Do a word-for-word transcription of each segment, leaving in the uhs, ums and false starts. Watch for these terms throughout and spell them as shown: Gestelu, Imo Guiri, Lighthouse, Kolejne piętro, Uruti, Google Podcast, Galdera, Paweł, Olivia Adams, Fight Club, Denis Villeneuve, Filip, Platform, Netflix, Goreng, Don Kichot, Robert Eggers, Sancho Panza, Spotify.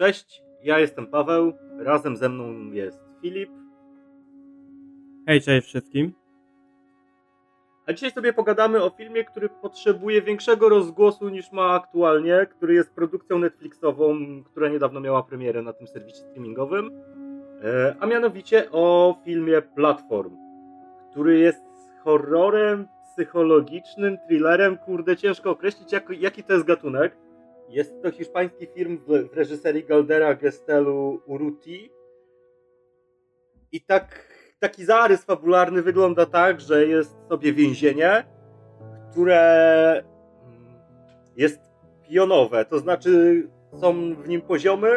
Cześć, ja jestem Paweł, razem ze mną jest Filip. Hej, cześć wszystkim. A dzisiaj sobie pogadamy o filmie, który potrzebuje większego rozgłosu niż ma aktualnie, który jest produkcją Netflixową, która niedawno miała premierę na tym serwisie streamingowym, a mianowicie o filmie Platform, który jest horrorem psychologicznym, thrillerem, kurde, ciężko określić jak, jaki to jest gatunek. Jest to hiszpański film w reżyserii Galdera, Gestelu, Uruti. I tak, taki zarys fabularny wygląda tak, że jest sobie więzienie, które jest pionowe. To znaczy są w nim poziomy,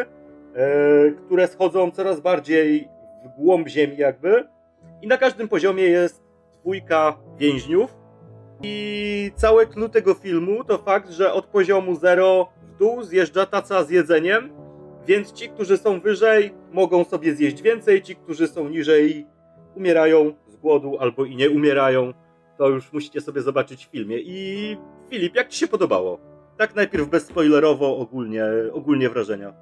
które schodzą coraz bardziej w głąb ziemi jakby. I na każdym poziomie jest dwójka więźniów. I całe clou tego filmu to fakt, że od poziomu zero w dół zjeżdża taca z jedzeniem, więc ci, którzy są wyżej, mogą sobie zjeść więcej, ci, którzy są niżej, umierają z głodu albo i nie umierają. To już musicie sobie zobaczyć w filmie. I Filip, jak ci się podobało? Tak najpierw bezspoilerowo, ogólnie, ogólnie wrażenia.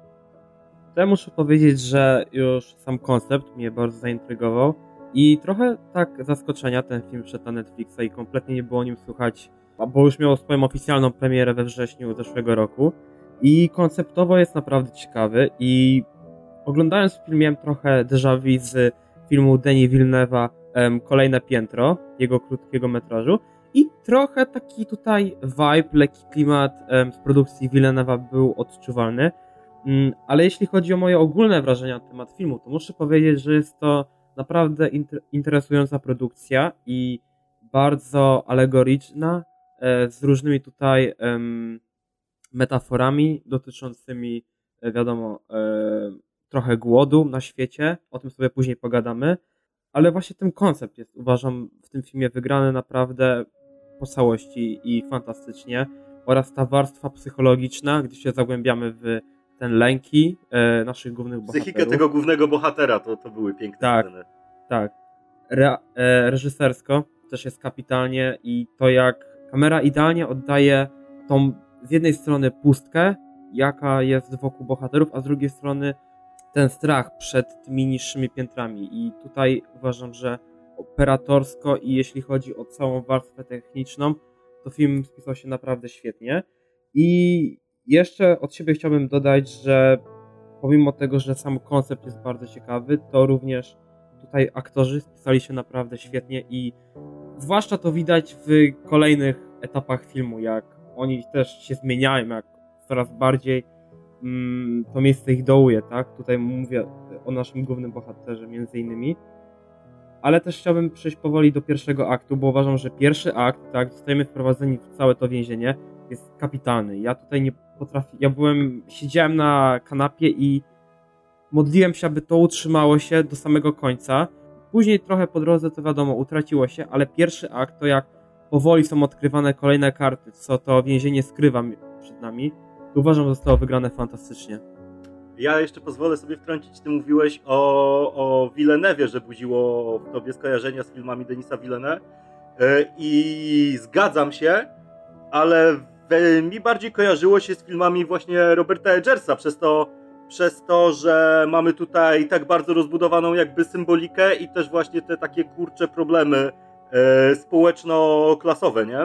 Ja muszę powiedzieć, że już sam koncept mnie bardzo zaintrygował. I trochę tak zaskoczenia ten film wszedł na Netflixa i kompletnie nie było o nim słuchać, bo już miał swoją oficjalną premierę we wrześniu zeszłego roku i konceptowo jest naprawdę ciekawy i oglądając film miałem trochę déjà vu z filmu Denis Villeneuve'a Kolejne piętro, jego krótkiego metrażu i trochę taki tutaj vibe, lekki klimat z produkcji Villeneuve'a był odczuwalny, ale jeśli chodzi o moje ogólne wrażenia na temat filmu, to muszę powiedzieć, że jest to naprawdę interesująca produkcja i bardzo alegoryczna, z różnymi tutaj metaforami dotyczącymi, wiadomo, trochę głodu na świecie, o tym sobie później pogadamy, ale właśnie ten koncept jest, uważam, w tym filmie wygrany naprawdę po całości i fantastycznie oraz ta warstwa psychologiczna, gdzie się zagłębiamy w ten lęki e, naszych głównych bohaterów. Psychikę tego głównego bohatera, to, to były piękne tak, sceny. Tak, Re, e, reżysersko też jest kapitalnie i to jak kamera idealnie oddaje tą z jednej strony pustkę, jaka jest wokół bohaterów, a z drugiej strony ten strach przed tymi niższymi piętrami i tutaj uważam, że operatorsko i jeśli chodzi o całą warstwę techniczną, to film spisał się naprawdę świetnie i jeszcze od siebie chciałbym dodać, że pomimo tego, że sam koncept jest bardzo ciekawy, to również tutaj aktorzy spisali się naprawdę świetnie i zwłaszcza to widać w kolejnych etapach filmu, jak oni też się zmieniają, jak coraz bardziej mm, to miejsce ich dołuje, tak? Tutaj mówię o naszym głównym bohaterze między innymi, ale też chciałbym przejść powoli do pierwszego aktu, bo uważam, że pierwszy akt, tak, zostajemy wprowadzeni w całe to więzienie, jest kapitalny. Ja tutaj nie potrafię, ja byłem, siedziałem na kanapie i modliłem się, aby to utrzymało się do samego końca. Później trochę po drodze to wiadomo, utraciło się, ale pierwszy akt to jak powoli są odkrywane kolejne karty, co to więzienie skrywa przed nami. Uważam, że zostało wygrane fantastycznie. Ja jeszcze pozwolę sobie wtrącić, ty mówiłeś o, o Villeneuve'ie, że budziło w tobie skojarzenia z filmami Denisa Villeneuve'a yy, i zgadzam się, ale mi bardziej kojarzyło się z filmami właśnie Roberta Eggersa, przez to, przez to, że mamy tutaj tak bardzo rozbudowaną jakby symbolikę i też właśnie te takie kurcze problemy y, społeczno-klasowe, nie?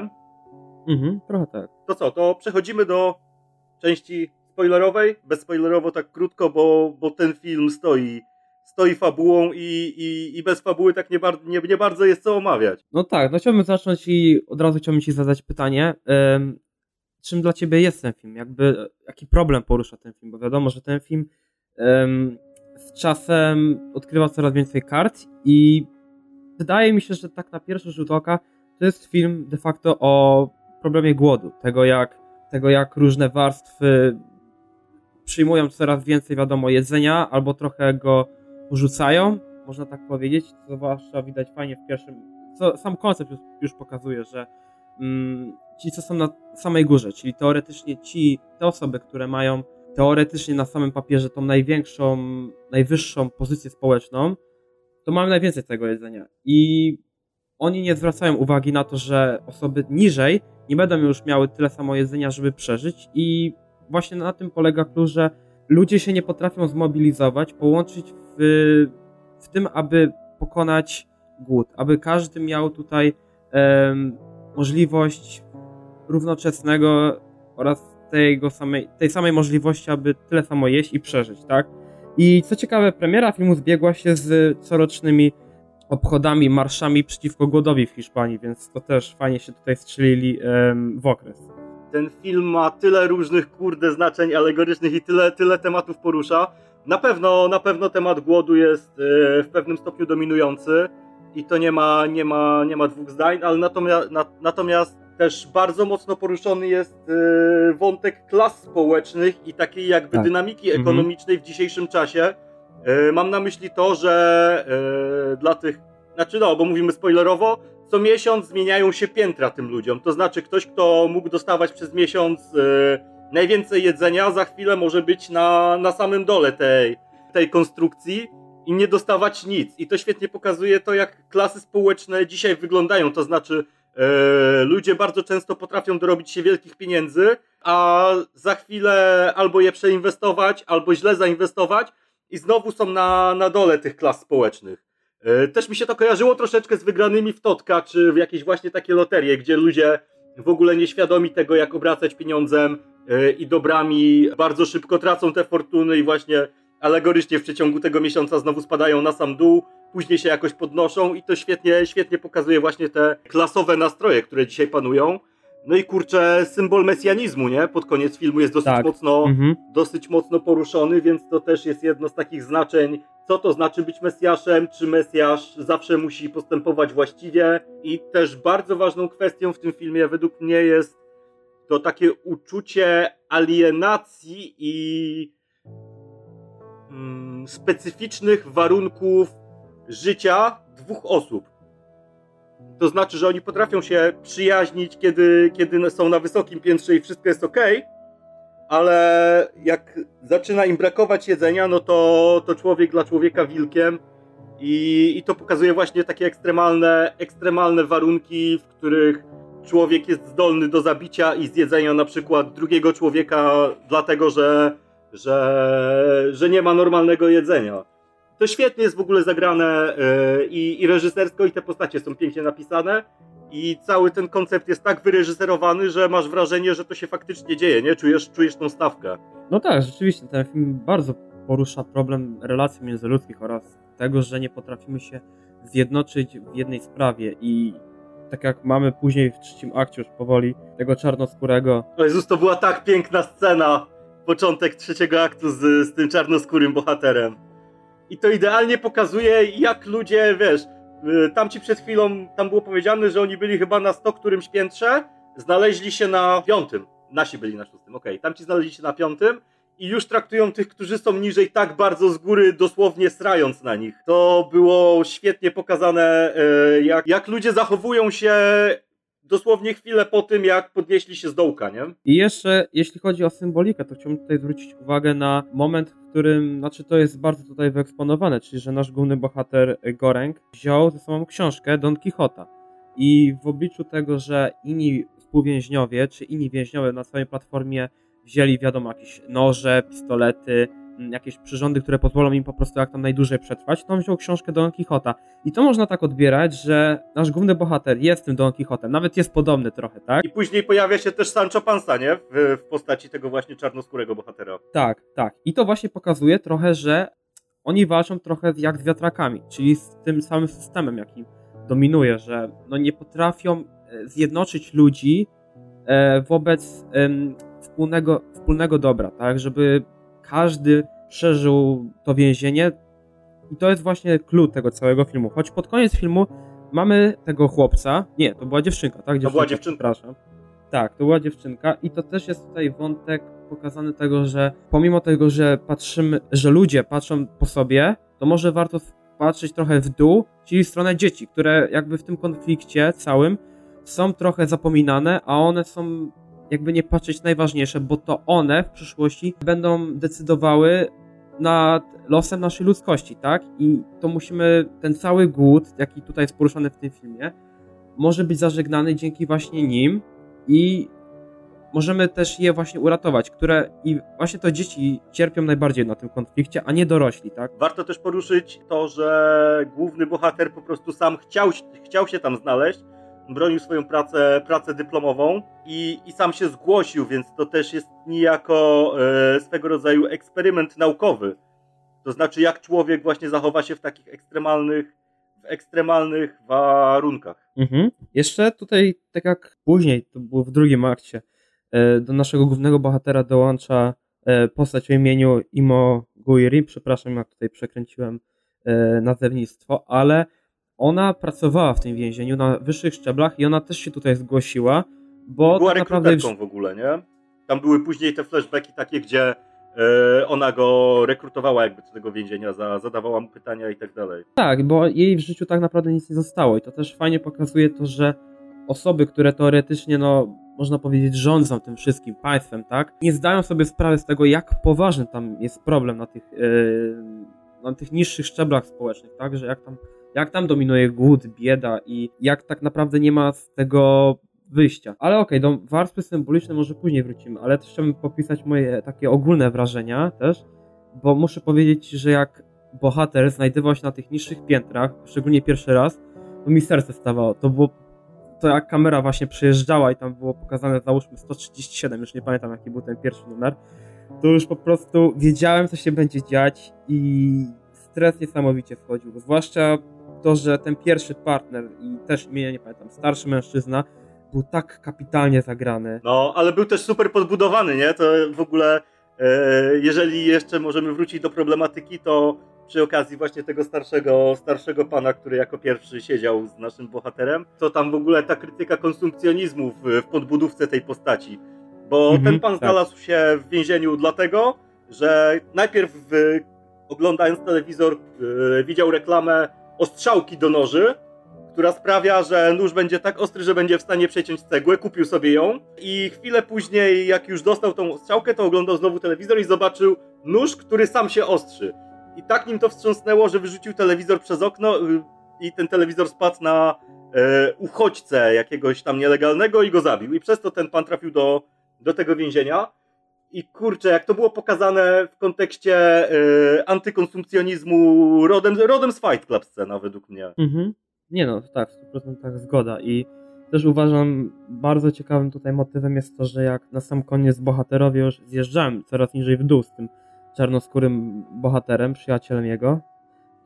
Mhm, trochę tak. To co, to przechodzimy do części spoilerowej, bezspoilerowo tak krótko, bo, bo ten film stoi stoi fabułą i, i, i bez fabuły tak nie, bar- nie, nie bardzo jest co omawiać. No tak, no chciałbym zacząć i od razu chciałbym ci zadać pytanie, ym, czym dla ciebie jest ten film? Jakby, jaki problem porusza ten film? Bo wiadomo, że ten film ym, z czasem odkrywa coraz więcej kart i wydaje mi się, że tak na pierwszy rzut oka to jest film de facto o problemie głodu, tego jak, tego jak różne warstwy przyjmują coraz więcej, wiadomo, jedzenia albo trochę go urzucają, można tak powiedzieć, co zwłaszcza widać fajnie w pierwszym, co sam koncept już, już pokazuje, że mm, ci, co są na samej górze, czyli teoretycznie ci, te osoby, które mają teoretycznie na samym papierze tą największą, najwyższą pozycję społeczną, to mają najwięcej tego jedzenia i oni nie zwracają uwagi na to, że osoby niżej nie będą już miały tyle samo jedzenia, żeby przeżyć i właśnie na tym polega klucz, że ludzie się nie potrafią zmobilizować, połączyć w, w tym, aby pokonać głód, aby każdy miał tutaj e, możliwość równoczesnego oraz tego samej, tej samej możliwości, aby tyle samo jeść i przeżyć, tak? I co ciekawe, premiera filmu zbiegła się z corocznymi obchodami, marszami przeciwko głodowi w Hiszpanii, więc to też fajnie się tutaj strzelili e, w okres. Ten film ma tyle różnych, kurde, znaczeń alegorycznych i tyle, tyle tematów porusza. Na pewno, na pewno temat głodu jest yy, w pewnym stopniu dominujący i to nie ma, nie ma, nie ma dwóch zdań, ale natomiast, na, natomiast też bardzo mocno poruszony jest yy, wątek klas społecznych i takiej jakby tak. dynamiki mhm. ekonomicznej w dzisiejszym czasie. Yy, mam na myśli to, że yy, dla tych, znaczy no, bo mówimy spoilerowo, co miesiąc zmieniają się piętra tym ludziom. To znaczy ktoś, kto mógł dostawać przez miesiąc yy, najwięcej jedzenia, za chwilę może być na, na samym dole tej, tej konstrukcji i nie dostawać nic. I to świetnie pokazuje to, jak klasy społeczne dzisiaj wyglądają. To znaczy yy, ludzie bardzo często potrafią dorobić się wielkich pieniędzy, a za chwilę albo je przeinwestować, albo źle zainwestować i znowu są na, na dole tych klas społecznych. Też mi się to kojarzyło troszeczkę z wygranymi w Totka, czy w jakieś właśnie takie loterie, gdzie ludzie w ogóle nieświadomi tego, jak obracać pieniądzem i dobrami, bardzo szybko tracą te fortuny i właśnie alegorycznie w przeciągu tego miesiąca znowu spadają na sam dół, później się jakoś podnoszą i to świetnie, świetnie pokazuje właśnie te klasowe nastroje, które dzisiaj panują. No i kurczę, symbol mesjanizmu, nie? Pod koniec filmu jest dosyć, tak. mocno, mhm. dosyć mocno poruszony, więc to też jest jedno z takich znaczeń, co to znaczy być Mesjaszem, czy Mesjasz zawsze musi postępować właściwie. I też bardzo ważną kwestią w tym filmie według mnie jest to takie uczucie alienacji i mm, specyficznych warunków życia dwóch osób. To znaczy, że oni potrafią się przyjaźnić, kiedy, kiedy są na wysokim piętrze i wszystko jest okej, ale jak zaczyna im brakować jedzenia, no to, to człowiek dla człowieka wilkiem i, i to pokazuje właśnie takie ekstremalne, ekstremalne warunki, w których człowiek jest zdolny do zabicia i zjedzenia na przykład drugiego człowieka dlatego, że, że, że nie ma normalnego jedzenia. To świetnie jest w ogóle zagrane yy, i reżysersko, i te postacie są pięknie napisane i cały ten koncept jest tak wyreżyserowany, że masz wrażenie, że to się faktycznie dzieje, nie? Czujesz, czujesz tą stawkę. No tak, rzeczywiście ten film bardzo porusza problem relacji międzyludzkich oraz tego, że nie potrafimy się zjednoczyć w jednej sprawie i tak jak mamy później w trzecim akcie już powoli tego czarnoskórego... O Jezus, to była tak piękna scena, początek trzeciego aktu z, z tym czarnoskórym bohaterem. I to idealnie pokazuje, jak ludzie, wiesz, tam ci przed chwilą, tam było powiedziane, że oni byli chyba na sto którymś piętrze, znaleźli się na piątym, nasi byli na szóstym, okej, okay. Tamci znaleźli się na piątym i już traktują tych, którzy są niżej tak bardzo z góry, dosłownie srając na nich. To było świetnie pokazane, jak, jak ludzie zachowują się dosłownie chwilę po tym, jak podnieśli się z dołka, nie? I jeszcze, jeśli chodzi o symbolikę, to chciałbym tutaj zwrócić uwagę na moment, w którym, znaczy to jest bardzo tutaj wyeksponowane, czyli że nasz główny bohater Goreng wziął ze sobą książkę Don Kichota i w obliczu tego, że inni współwięźniowie, czy inni więźniowie na swojej platformie wzięli, wiadomo, jakieś noże, pistolety, jakieś przyrządy, które pozwolą im po prostu jak tam najdłużej przetrwać, to on wziął książkę Don Kichota. I to można tak odbierać, że nasz główny bohater jest tym Don Kichotem, nawet jest podobny trochę, tak? I później pojawia się też Sancho Panza, nie? W, w postaci tego właśnie czarnoskórego bohatera. Tak, tak. I to właśnie pokazuje trochę, że oni walczą trochę jak z wiatrakami, czyli z tym samym systemem, jaki dominuje, że no nie potrafią zjednoczyć ludzi wobec wspólnego, wspólnego dobra, tak? Żeby każdy przeżył to więzienie i to jest właśnie clue tego całego filmu. Choć pod koniec filmu mamy tego chłopca, nie, to była dziewczynka, tak? Dziewczynka, to była dziewczynka. Przepraszam. Tak, to była dziewczynka i to też jest tutaj wątek pokazany tego, że pomimo tego, że patrzymy, że ludzie patrzą po sobie, to może warto patrzeć trochę w dół, czyli w stronę dzieci, które jakby w tym konflikcie całym są trochę zapominane, a one są... jakby nie patrzeć najważniejsze, bo to one w przyszłości będą decydowały nad losem naszej ludzkości, tak? I to musimy, ten cały głód, jaki tutaj jest poruszany w tym filmie, może być zażegnany dzięki właśnie nim i możemy też je właśnie uratować, które i właśnie to dzieci cierpią najbardziej na tym konflikcie, a nie dorośli, tak? Warto też poruszyć to, że główny bohater po prostu sam chciał, chciał się tam znaleźć, bronił swoją pracę, pracę dyplomową i, i sam się zgłosił, więc to też jest niejako e, swego rodzaju eksperyment naukowy. To znaczy, jak człowiek właśnie zachowa się w takich ekstremalnych w ekstremalnych warunkach. Mhm. Jeszcze tutaj, tak jak później, to było w drugim akcie, do naszego głównego bohatera dołącza postać o imieniu Imo Guiri, przepraszam, jak tutaj przekręciłem nazewnictwo, ale ona pracowała w tym więzieniu na wyższych szczeblach i ona też się tutaj zgłosiła, bo była tak naprawdę... rekruterką w ogóle, nie? Tam były później te flashbacki takie, gdzie ona go rekrutowała jakby do tego więzienia, zadawała mu pytania i tak dalej. Tak, bo jej w życiu tak naprawdę nic nie zostało i to też fajnie pokazuje to, że osoby, które teoretycznie, no można powiedzieć, rządzą tym wszystkim państwem, tak, nie zdają sobie sprawy z tego, jak poważny tam jest problem na tych, yy, na tych niższych szczeblach społecznych, tak, że jak tam, jak tam dominuje głód, bieda i jak tak naprawdę nie ma z tego wyjścia. Ale okej, do warstwy symbolicznej może później wrócimy, ale też chciałbym popisać moje takie ogólne wrażenia też, bo muszę powiedzieć, że jak bohater znajdował się na tych niższych piętrach, szczególnie pierwszy raz, to mi serce stawało. To było to, jak kamera właśnie przejeżdżała i tam było pokazane, załóżmy, sto trzydzieści siedem, już nie pamiętam, jaki był ten pierwszy numer, to już po prostu wiedziałem, co się będzie dziać i stres niesamowicie wchodził. Zwłaszcza to, że ten pierwszy partner i też imienia nie pamiętam, starszy mężczyzna, był tak kapitalnie zagrany. No, ale był też super podbudowany, nie? To w ogóle, e, jeżeli jeszcze możemy wrócić do problematyki, to przy okazji właśnie tego starszego, starszego pana, który jako pierwszy siedział z naszym bohaterem, to tam w ogóle ta krytyka konsumpcjonizmu w, w podbudówce tej postaci. Bo mhm, ten pan znalazł tak. się w więzieniu dlatego, że najpierw w, oglądając telewizor w, widział reklamę ostrzałki do noży, która sprawia, że nóż będzie tak ostry, że będzie w stanie przeciąć cegłę, kupił sobie ją i chwilę później, jak już dostał tą ostrzałkę, to oglądał znowu telewizor i zobaczył nóż, który sam się ostrzy. I tak nim to wstrząsnęło, że wyrzucił telewizor przez okno i ten telewizor spadł na e, uchodźcę jakiegoś tam nielegalnego i go zabił. I przez to ten pan trafił do, do tego więzienia. I kurczę, jak to było pokazane w kontekście e, antykonsumpcjonizmu rodem, rodem z Fight Club scena według mnie. Mhm. Nie no, tak, w stu procentach zgoda i też uważam, bardzo ciekawym tutaj motywem jest to, że jak na sam koniec bohaterowie już zjeżdżają coraz niżej w dół z tym czarnoskórym bohaterem, przyjacielem jego,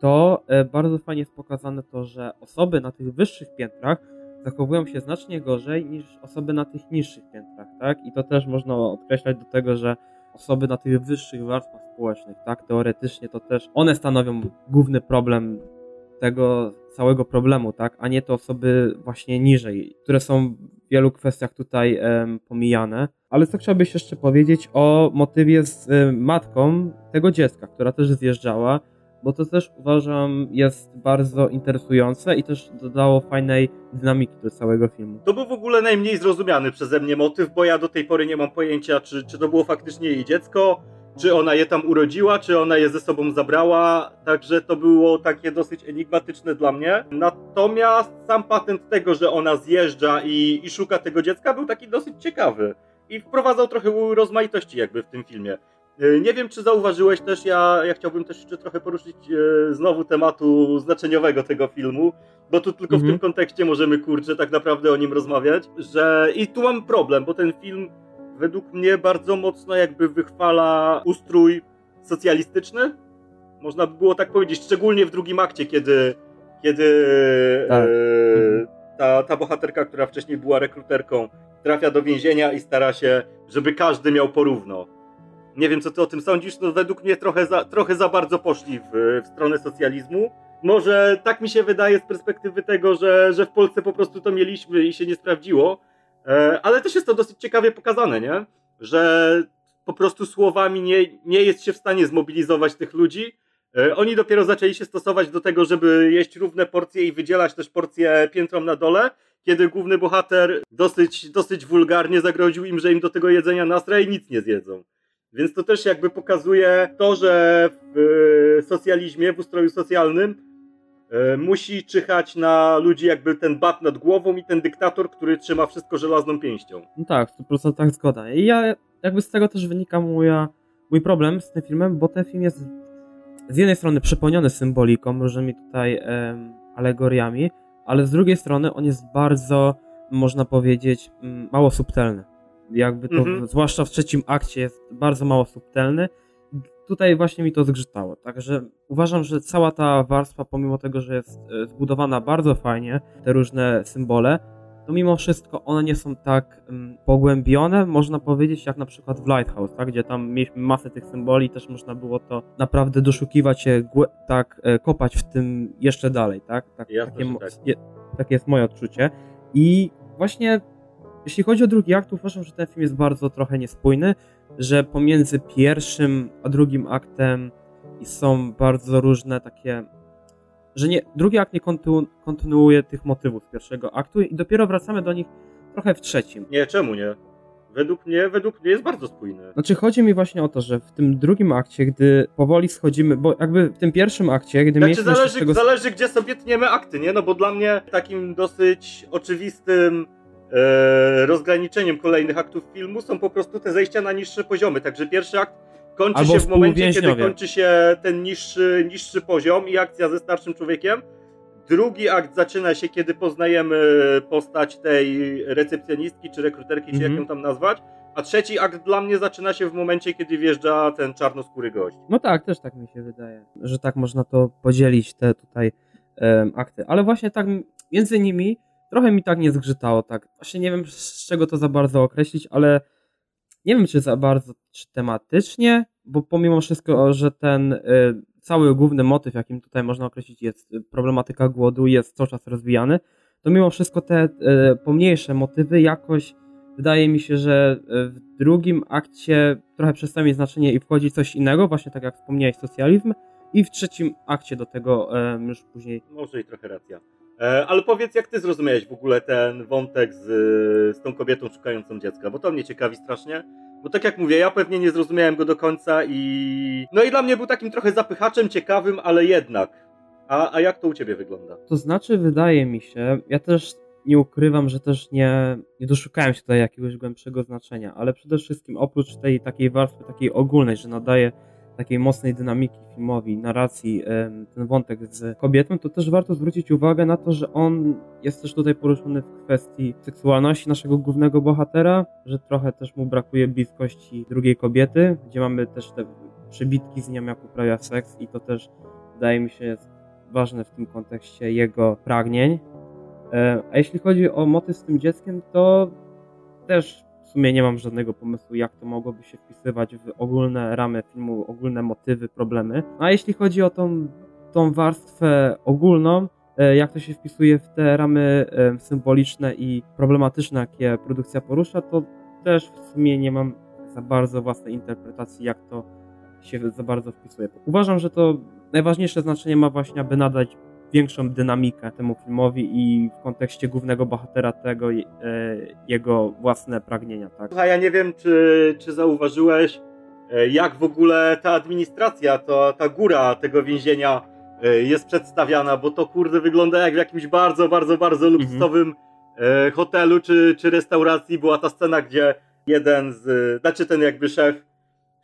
to bardzo fajnie jest pokazane to, że osoby na tych wyższych piętrach zachowują się znacznie gorzej niż osoby na tych niższych piętrach, tak? I to też można odkreślać do tego, że osoby na tych wyższych warstwach społecznych, tak? Teoretycznie to też one stanowią główny problem tego całego problemu, tak, a nie te osoby właśnie niżej, które są w wielu kwestiach tutaj em, pomijane. Ale co chciałbyś jeszcze powiedzieć o motywie z y, matką tego dziecka, która też zjeżdżała, bo to też uważam jest bardzo interesujące i też dodało fajnej dynamiki do całego filmu. To był w ogóle najmniej zrozumiany przeze mnie motyw, bo ja do tej pory nie mam pojęcia, czy, czy to było faktycznie jej dziecko, czy ona je tam urodziła, czy ona je ze sobą zabrała, także to było takie dosyć enigmatyczne dla mnie. Natomiast sam patent tego, że ona zjeżdża i, i szuka tego dziecka, był taki dosyć ciekawy i wprowadzał trochę rozmaitości jakby w tym filmie. Nie wiem, czy zauważyłeś też, ja, ja chciałbym też jeszcze trochę poruszyć e, znowu tematu znaczeniowego tego filmu, bo tu tylko mhm. w tym kontekście możemy, kurczę, tak naprawdę o nim rozmawiać, że i tu mam problem, bo ten film według mnie bardzo mocno jakby wychwala ustrój socjalistyczny, można by było tak powiedzieć, szczególnie w drugim akcie, kiedy, kiedy tak. e, ta, ta bohaterka, która wcześniej była rekruterką, trafia do więzienia i stara się, żeby każdy miał porówno. Nie wiem, co ty o tym sądzisz, no według mnie trochę za, trochę za bardzo poszli w, w stronę socjalizmu. Może tak mi się wydaje z perspektywy tego, że, że w Polsce po prostu to mieliśmy i się nie sprawdziło, ale też jest to dosyć ciekawie pokazane, nie? Że po prostu słowami nie, nie jest się w stanie zmobilizować tych ludzi. Oni dopiero zaczęli się stosować do tego, żeby jeść równe porcje i wydzielać też porcje piętrom na dole, kiedy główny bohater dosyć, dosyć wulgarnie zagroził im, że im do tego jedzenia nasra i nic nie zjedzą. Więc to też jakby pokazuje to, że w socjalizmie, w ustroju socjalnym musi czyhać na ludzi jakby ten bat nad głową i ten dyktator, który trzyma wszystko żelazną pięścią. No tak, w stu procentach tak zgoda. I ja jakby z tego też wynika moja, mój problem z tym filmem, bo ten film jest z jednej strony przepełniony symboliką, różnymi tutaj em, alegoriami, ale z drugiej strony on jest bardzo, można powiedzieć, mało subtelny. Jakby to, mhm. zwłaszcza w trzecim akcie jest bardzo mało subtelny. Tutaj właśnie mi to zgrzytało, także uważam, że cała ta warstwa, pomimo tego, że jest zbudowana bardzo fajnie, te różne symbole, to mimo wszystko one nie są tak um, pogłębione, można powiedzieć, jak na przykład w Lighthouse, tak? Gdzie tam mieliśmy masę tych symboli, też można było to naprawdę doszukiwać się, głę- tak e, kopać w tym jeszcze dalej, tak? Tak, ja takie, mo- tak. Je- takie jest moje odczucie. I właśnie jeśli chodzi o drugi akt, uważam, że ten film jest bardzo trochę niespójny, że pomiędzy pierwszym a drugim aktem są bardzo różne takie, że nie, drugi akt nie kontynu, kontynuuje tych motywów pierwszego aktu i dopiero wracamy do nich trochę w trzecim. Nie, czemu nie? Według mnie, według mnie jest bardzo spójny. Znaczy chodzi mi właśnie o to, że w tym drugim akcie, gdy powoli schodzimy, bo jakby w tym pierwszym akcie, gdy... Znaczy zależy, tego... zależy gdzie sobie tniemy akty, nie? No bo dla mnie takim dosyć oczywistym Yy, rozgraniczeniem kolejnych aktów filmu są po prostu te zejścia na niższe poziomy, także pierwszy akt kończy Albo się w momencie, kiedy kończy się ten niższy, niższy poziom i akcja ze starszym człowiekiem. Drugi akt zaczyna się, kiedy poznajemy postać tej recepcjonistki czy rekruterki, mm-hmm. czy jak ją tam nazwać, a trzeci akt dla mnie zaczyna się w momencie, kiedy wjeżdża ten czarnoskóry gość. No tak, też tak mi się wydaje, że tak można to podzielić, te tutaj um, akty, ale właśnie tak między nimi trochę mi tak nie zgrzytało, tak. Właśnie nie wiem, z czego to za bardzo określić, ale nie wiem, czy za bardzo, czy tematycznie, bo pomimo wszystko, że ten y, cały główny motyw, jakim tutaj można określić, jest problematyka głodu, jest cały czas rozwijany, to mimo wszystko te y, pomniejsze motywy jakoś, wydaje mi się, że w drugim akcie trochę przestaje mieć znaczenie i wchodzi coś innego, właśnie tak jak wspomniałeś, socjalizm, i w trzecim akcie do tego y, już później... Może i trochę racja. Ale powiedz, jak ty zrozumiałeś w ogóle ten wątek z, z tą kobietą szukającą dziecka, bo to mnie ciekawi strasznie, bo tak jak mówię, ja pewnie nie zrozumiałem go do końca i... No i dla mnie był takim trochę zapychaczem, ciekawym, ale jednak. A, a jak to u ciebie wygląda? To znaczy, wydaje mi się, ja też nie ukrywam, że też nie, nie doszukałem się tutaj jakiegoś głębszego znaczenia, ale przede wszystkim oprócz tej takiej warstwy takiej ogólnej, że nadaje takiej mocnej dynamiki filmowi, narracji, ten wątek z kobietą, to też warto zwrócić uwagę na to, że on jest też tutaj poruszony w kwestii seksualności naszego głównego bohatera, że trochę też mu brakuje bliskości drugiej kobiety, gdzie mamy też te przybitki z nią, jak uprawia seks, i to też, wydaje mi się, jest ważne w tym kontekście jego pragnień. A jeśli chodzi o motyw z tym dzieckiem, to też w sumie nie mam żadnego pomysłu, jak to mogłoby się wpisywać w ogólne ramy filmu, ogólne motywy, problemy. A jeśli chodzi o tą, tą warstwę ogólną, jak to się wpisuje w te ramy symboliczne i problematyczne, jakie produkcja porusza, to też w sumie nie mam za bardzo własnej interpretacji, jak to się za bardzo wpisuje. Uważam, że to najważniejsze znaczenie ma właśnie, aby nadać większą dynamikę temu filmowi i w kontekście głównego bohatera tego, e, jego własne pragnienia. Tak? Słuchaj, ja nie wiem, czy, czy zauważyłeś, jak w ogóle ta administracja, to, ta góra tego więzienia jest przedstawiana, bo to kurde wygląda jak w jakimś bardzo, bardzo, bardzo luksusowym mhm. hotelu czy, czy restauracji. Była ta scena, gdzie jeden z, znaczy ten jakby szef,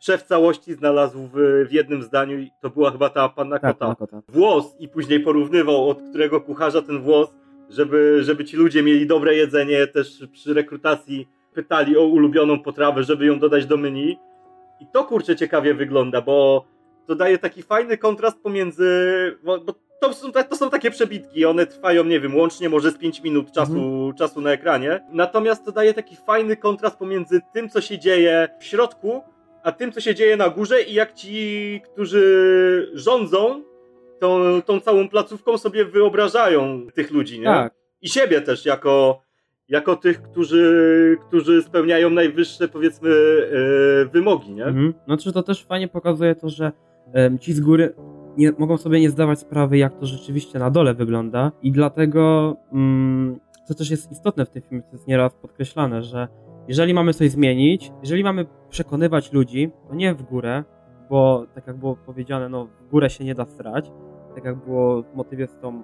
Szef całości znalazł w, w jednym zdaniu, i to była chyba ta panna tak, kota, kota, włos, i później porównywał, od którego kucharza ten włos, żeby, żeby ci ludzie mieli dobre jedzenie, też przy rekrutacji pytali o ulubioną potrawę, żeby ją dodać do menu. I to kurczę ciekawie wygląda, bo to daje taki fajny kontrast pomiędzy... Bo, bo to, są, to są takie przebitki, one trwają, nie wiem, łącznie może z pięć minut czasu, mhm. czasu na ekranie. Natomiast to daje taki fajny kontrast pomiędzy tym, co się dzieje w środku, a tym, co się dzieje na górze, i jak ci, którzy rządzą tą, tą całą placówką, sobie wyobrażają tych ludzi, nie? Tak. I siebie też jako, jako tych, którzy, którzy spełniają najwyższe, powiedzmy, yy, wymogi, nie? Mhm. No czy to też fajnie pokazuje to, że yy, ci z góry nie, mogą sobie nie zdawać sprawy, jak to rzeczywiście na dole wygląda, i dlatego yy, to też jest istotne w tym filmie, to jest nieraz podkreślane, że jeżeli mamy coś zmienić, jeżeli mamy przekonywać ludzi, to nie w górę, bo tak jak było powiedziane, no w górę się nie da srać, tak jak było w motywie z tą,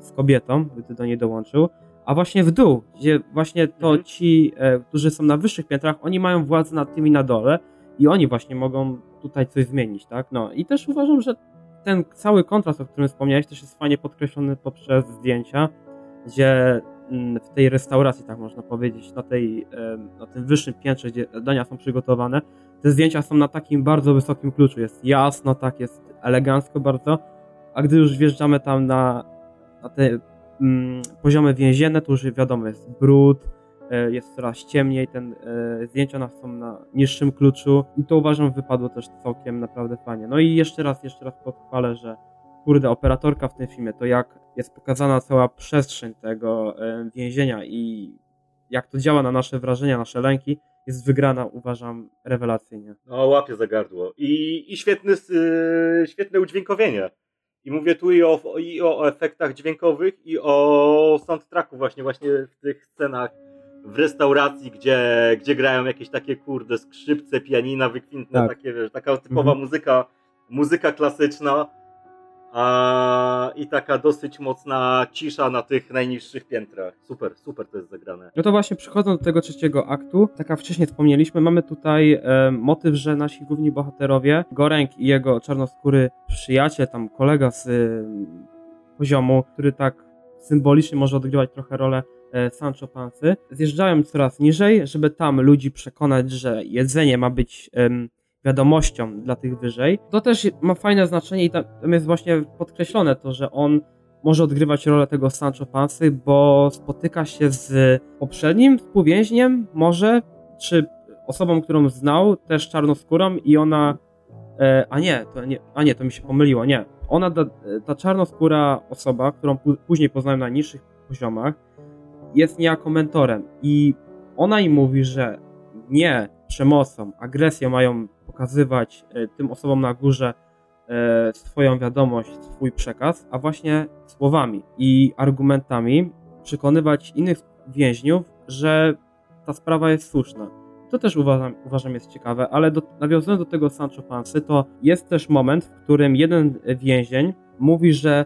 z kobietą, gdy ty do niej dołączył, a właśnie w dół, gdzie właśnie to ci, którzy są na wyższych piętrach, oni mają władzę nad tymi na dole i oni właśnie mogą tutaj coś zmienić, tak? No i też uważam, że ten cały kontrast, o którym wspomniałeś, też jest fajnie podkreślony poprzez zdjęcia, gdzie w tej restauracji, tak można powiedzieć, na, tej, na tym wyższym piętrze, gdzie dania są przygotowane, te zdjęcia są na takim bardzo wysokim kluczu, jest jasno, tak, jest elegancko bardzo, a gdy już wjeżdżamy tam na, na te mm, poziomy więzienne, to już wiadomo, jest brud, jest coraz ciemniej, ten, e, zdjęcia nas są na niższym kluczu i to uważam wypadło też całkiem naprawdę fajnie. No i jeszcze raz, jeszcze raz podchwalę, że kurde, operatorka w tym filmie, to jak jest pokazana cała przestrzeń tego e, więzienia i jak to działa na nasze wrażenia, nasze lęki, jest wygrana, uważam, rewelacyjnie. No, łapie za gardło. I, i świetny, yy, świetne udźwiękowienie. I mówię tu i o, i o efektach dźwiękowych, i o soundtracku właśnie, właśnie w tych scenach w restauracji, gdzie, gdzie grają jakieś takie, kurde, skrzypce, pianina, wykwintne, tak. Takie, wiesz, taka typowa mhm. muzyka, muzyka klasyczna a, i taka dosyć mocna cisza na tych najniższych piętrach. Super, super to jest zagrane. No to właśnie przychodząc do tego trzeciego aktu, tak jak wcześniej wspomnieliśmy, mamy tutaj e, motyw, że nasi główni bohaterowie, Gorenk i jego czarnoskóry przyjaciel, tam kolega z y, poziomu, który tak symbolicznie może odgrywać trochę rolę Sancho Panzy, zjeżdżają coraz niżej, żeby tam ludzi przekonać, że jedzenie ma być um, wiadomością dla tych wyżej. To też ma fajne znaczenie i tam jest właśnie podkreślone to, że on może odgrywać rolę tego Sancho Panzy, bo spotyka się z poprzednim współwięźniem, może, czy osobą, którą znał, też czarnoskórą i ona... E, a nie, to nie, a nie, to mi się pomyliło, nie. Ona, ta, ta czarnoskóra osoba, którą p- później poznałem na niższych poziomach, jest niejako mentorem i ona im mówi, że nie przemocą, agresją mają pokazywać e, tym osobom na górze e, swoją wiadomość, swój przekaz, a właśnie słowami i argumentami przekonywać innych więźniów, że ta sprawa jest słuszna. To też uważam, uważam jest ciekawe, ale do, nawiązując do tego Sancho Pansy, to jest też moment, w którym jeden więzień mówi, że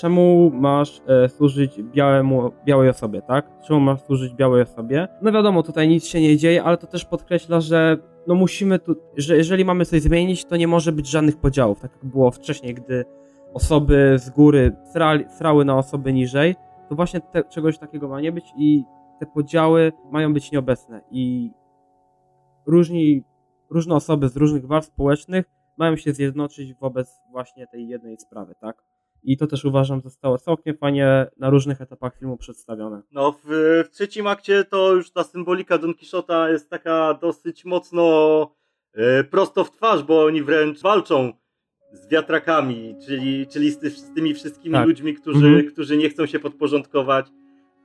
czemu masz e, służyć białemu, białej osobie, tak? Czemu masz służyć białej osobie? No wiadomo, tutaj nic się nie dzieje, ale to też podkreśla, że no musimy tu, że jeżeli mamy coś zmienić, to nie może być żadnych podziałów, tak jak było wcześniej, gdy osoby z góry srali, srały na osoby niżej, to właśnie te, czegoś takiego ma nie być i te podziały mają być nieobecne i różni, różne osoby z różnych warstw społecznych mają się zjednoczyć wobec właśnie tej jednej sprawy, tak? I to też uważam zostało całkiem fajnie na różnych etapach filmu przedstawione. No w, w trzecim akcie to już ta symbolika Don Kichota jest taka dosyć mocno y, prosto w twarz, bo oni wręcz walczą z wiatrakami, czyli, czyli z, ty, z tymi wszystkimi tak. ludźmi, którzy, mhm. którzy nie chcą się podporządkować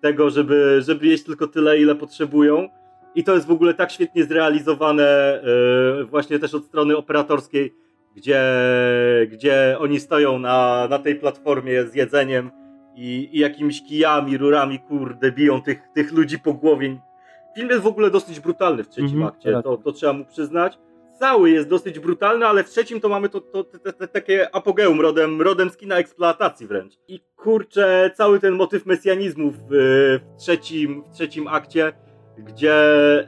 tego, żeby, żeby jeść tylko tyle, ile potrzebują. I to jest w ogóle tak świetnie zrealizowane y, właśnie też od strony operatorskiej, Gdzie, gdzie oni stoją na, na tej platformie z jedzeniem i, i jakimiś kijami, rurami, kurde, biją tych, tych ludzi po głowie. Film jest w ogóle dosyć brutalny w trzecim mm-hmm, akcie, tak. to, to trzeba mu przyznać. Cały jest dosyć brutalny, ale w trzecim to mamy to, to, to, to, to takie apogeum rodem, rodem z kina eksploatacji wręcz. I kurczę, cały ten motyw mesjanizmu w, w, trzecim, w trzecim akcie, gdzie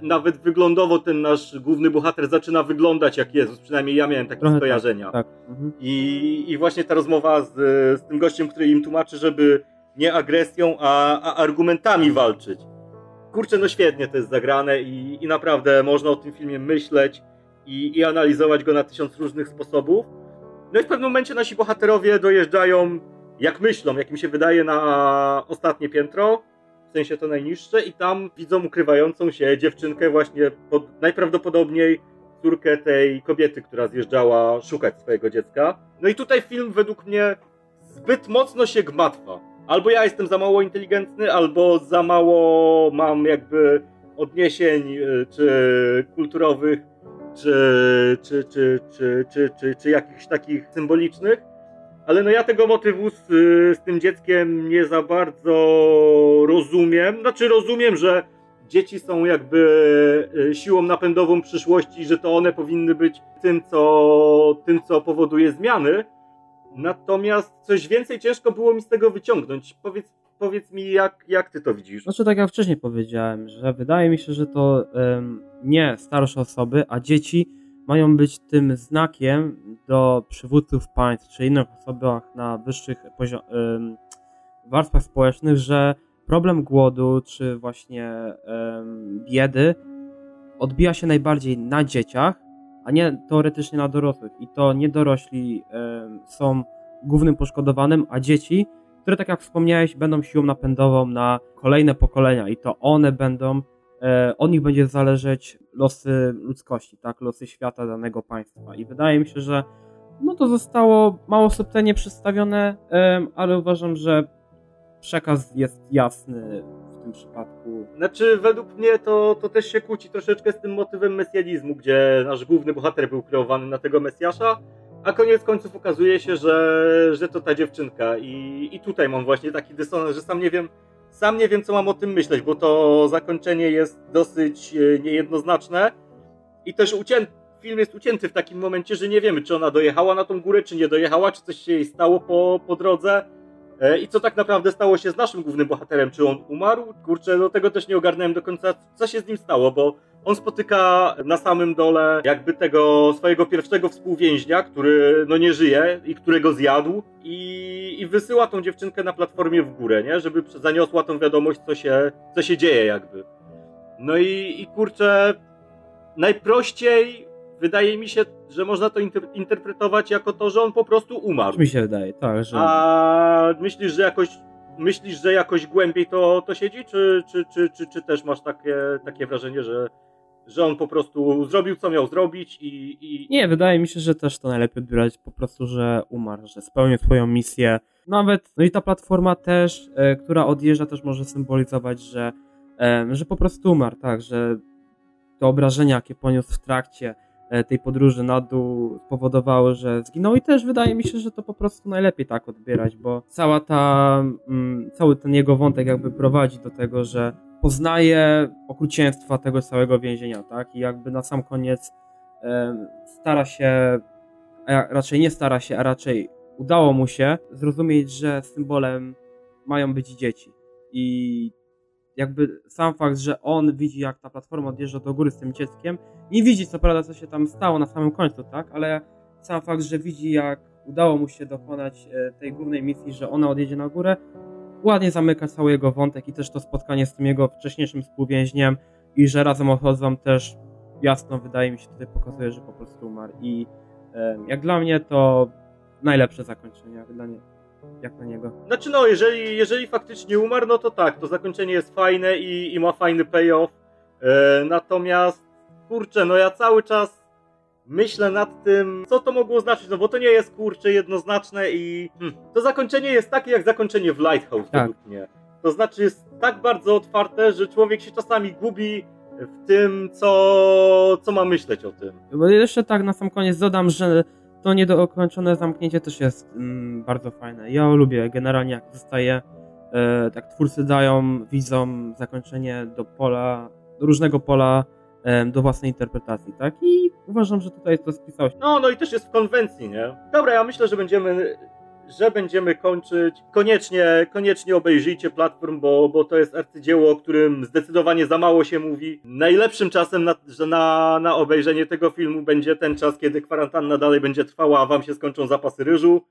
nawet wyglądowo ten nasz główny bohater zaczyna wyglądać jak Jezus, przynajmniej ja miałem takie skojarzenia. Tak, tak. Mhm. I, i właśnie ta rozmowa z, z tym gościem, który im tłumaczy, żeby nie agresją, a, a argumentami walczyć. Kurczę, no świetnie to jest zagrane i, i naprawdę można o tym filmie myśleć i, i analizować go na tysiąc różnych sposobów. No i w pewnym momencie nasi bohaterowie dojeżdżają, jak myślą, jak mi się wydaje, na ostatnie piętro. W sensie to najniższe i tam widzą ukrywającą się dziewczynkę właśnie, pod, najprawdopodobniej córkę tej kobiety, która zjeżdżała szukać swojego dziecka. No i tutaj film według mnie zbyt mocno się gmatwa. Albo ja jestem za mało inteligentny, albo za mało mam jakby odniesień czy kulturowych, czy, czy, czy, czy, czy, czy, czy, czy jakichś takich symbolicznych. Ale no ja tego motywu z, z tym dzieckiem nie za bardzo rozumiem. Znaczy rozumiem, że dzieci są jakby siłą napędową przyszłości, że to one powinny być tym, co, tym, co powoduje zmiany. Natomiast coś więcej ciężko było mi z tego wyciągnąć. Powiedz, powiedz mi, jak, jak ty to widzisz? Znaczy, tak jak wcześniej powiedziałem, że wydaje mi się, że to ym, nie starsze osoby, a dzieci mają być tym znakiem do przywódców państw, czy innych osobach na wyższych poziom, ym, warstwach społecznych, że problem głodu, czy właśnie ym, biedy odbija się najbardziej na dzieciach, a nie teoretycznie na dorosłych. I to nie dorośli y, są głównym poszkodowanym, a dzieci, które, tak jak wspomniałeś, będą siłą napędową na kolejne pokolenia i to one będą, y, od nich będzie zależeć losy ludzkości, tak, losy świata danego państwa. I wydaje mi się, że no to zostało mało subtelnie przedstawione, y, ale uważam, że przekaz jest jasny w tym przypadku. Znaczy, według mnie to, to też się kłóci troszeczkę z tym motywem mesjanizmu, gdzie nasz główny bohater był kreowany na tego Mesjasza, a koniec końców okazuje się, że, że to ta dziewczynka. I, i tutaj mam właśnie taki dysonans, że sam nie wiem, sam nie wiem, co mam o tym myśleć, bo to zakończenie jest dosyć niejednoznaczne i też ucięty, film jest ucięty w takim momencie, że nie wiemy, czy ona dojechała na tą górę, czy nie dojechała, czy coś się jej stało po, po drodze. I co tak naprawdę stało się z naszym głównym bohaterem? Czy on umarł? Kurczę, do tego też nie ogarnąłem do końca, co się z nim stało, bo on spotyka na samym dole jakby tego swojego pierwszego współwięźnia, który no nie żyje i którego zjadł i, i wysyła tą dziewczynkę na platformie w górę, nie? Żeby zaniosła tą wiadomość, co się, co się dzieje jakby. No i, i kurczę, najprościej wydaje mi się, że można to inter- interpretować jako to, że on po prostu umarł. Mi się wydaje, tak, że... A myślisz, że jakoś, myślisz, że jakoś głębiej to, to siedzi? Czy, czy, czy, czy, czy też masz takie, takie wrażenie, że, że on po prostu zrobił, co miał zrobić i, i... Nie, wydaje mi się, że też to najlepiej odbierać po prostu, że umarł, że spełnił swoją misję. Nawet, no i ta platforma też, e, która odjeżdża, też może symbolizować, że, e, że po prostu umarł, tak, że te obrażenia, jakie poniósł w trakcie tej podróży na dół, spowodowały, że zginął i też wydaje mi się, że to po prostu najlepiej tak odbierać, bo cała ta, cały ten jego wątek jakby prowadzi do tego, że poznaje okrucieństwa tego całego więzienia, tak? I jakby na sam koniec stara się, a raczej nie stara się, a raczej udało mu się zrozumieć, że symbolem mają być dzieci. I jakby sam fakt, że on widzi, jak ta platforma odjeżdża do góry z tym dzieckiem, nie widzi co prawda, co się tam stało na samym końcu, tak, ale sam fakt, że widzi, jak udało mu się dokonać tej głównej misji, że ona odjedzie na górę, ładnie zamyka cały jego wątek i też to spotkanie z tym jego wcześniejszym współwięźniem i że razem odchodzą też jasno, wydaje mi się, tutaj pokazuje, że po prostu umarł i jak dla mnie to najlepsze zakończenie, jak dla mnie. Jak na niego. Znaczy no, jeżeli, jeżeli faktycznie umarł, no to tak, to zakończenie jest fajne i, i ma fajny payoff. Yy, natomiast, kurczę, no ja cały czas myślę nad tym, co to mogło znaczyć, no bo to nie jest, kurczę, jednoznaczne i hmm, to zakończenie jest takie jak zakończenie w Lighthouse, tak. Według mnie. To znaczy jest tak bardzo otwarte, że człowiek się czasami gubi w tym, co, co ma myśleć o tym. Bo jeszcze tak na sam koniec dodam, że to niedokończone zamknięcie też jest mm, bardzo fajne. Ja lubię generalnie, jak zostaje, e, tak twórcy dają widzom zakończenie do pola, do różnego pola e, do własnej interpretacji, tak? I uważam, że tutaj to spisało się. No, no i też jest w konwencji, nie? Dobra, ja myślę, że będziemy, że będziemy kończyć. Koniecznie, koniecznie obejrzyjcie Platform, bo, bo to jest arcydzieło, o którym zdecydowanie za mało się mówi. Najlepszym czasem na, na, na obejrzenie tego filmu będzie ten czas, kiedy kwarantanna dalej będzie trwała, a wam się skończą zapasy ryżu.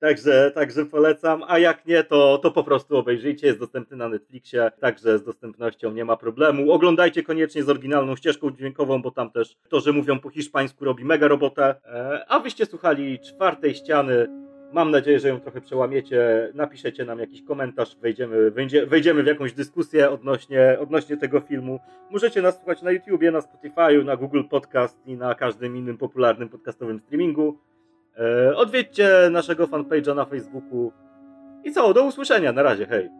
Także, także polecam, a jak nie, to, to po prostu obejrzyjcie, jest dostępny na Netflixie, także z dostępnością nie ma problemu. Oglądajcie koniecznie z oryginalną ścieżką dźwiękową, bo tam też to, że mówią po hiszpańsku, robi mega robotę. E, a wyście słuchali Czwartej Ściany. Mam nadzieję, że ją trochę przełamiecie, napiszecie nam jakiś komentarz, wejdziemy, wejdzie, wejdziemy w jakąś dyskusję odnośnie, odnośnie tego filmu. Możecie nas słuchać na YouTubie, na Spotify, na Google Podcast i na każdym innym popularnym podcastowym streamingu. Yy, odwiedźcie naszego fanpage'a na Facebooku. I co, do usłyszenia, na razie, hej!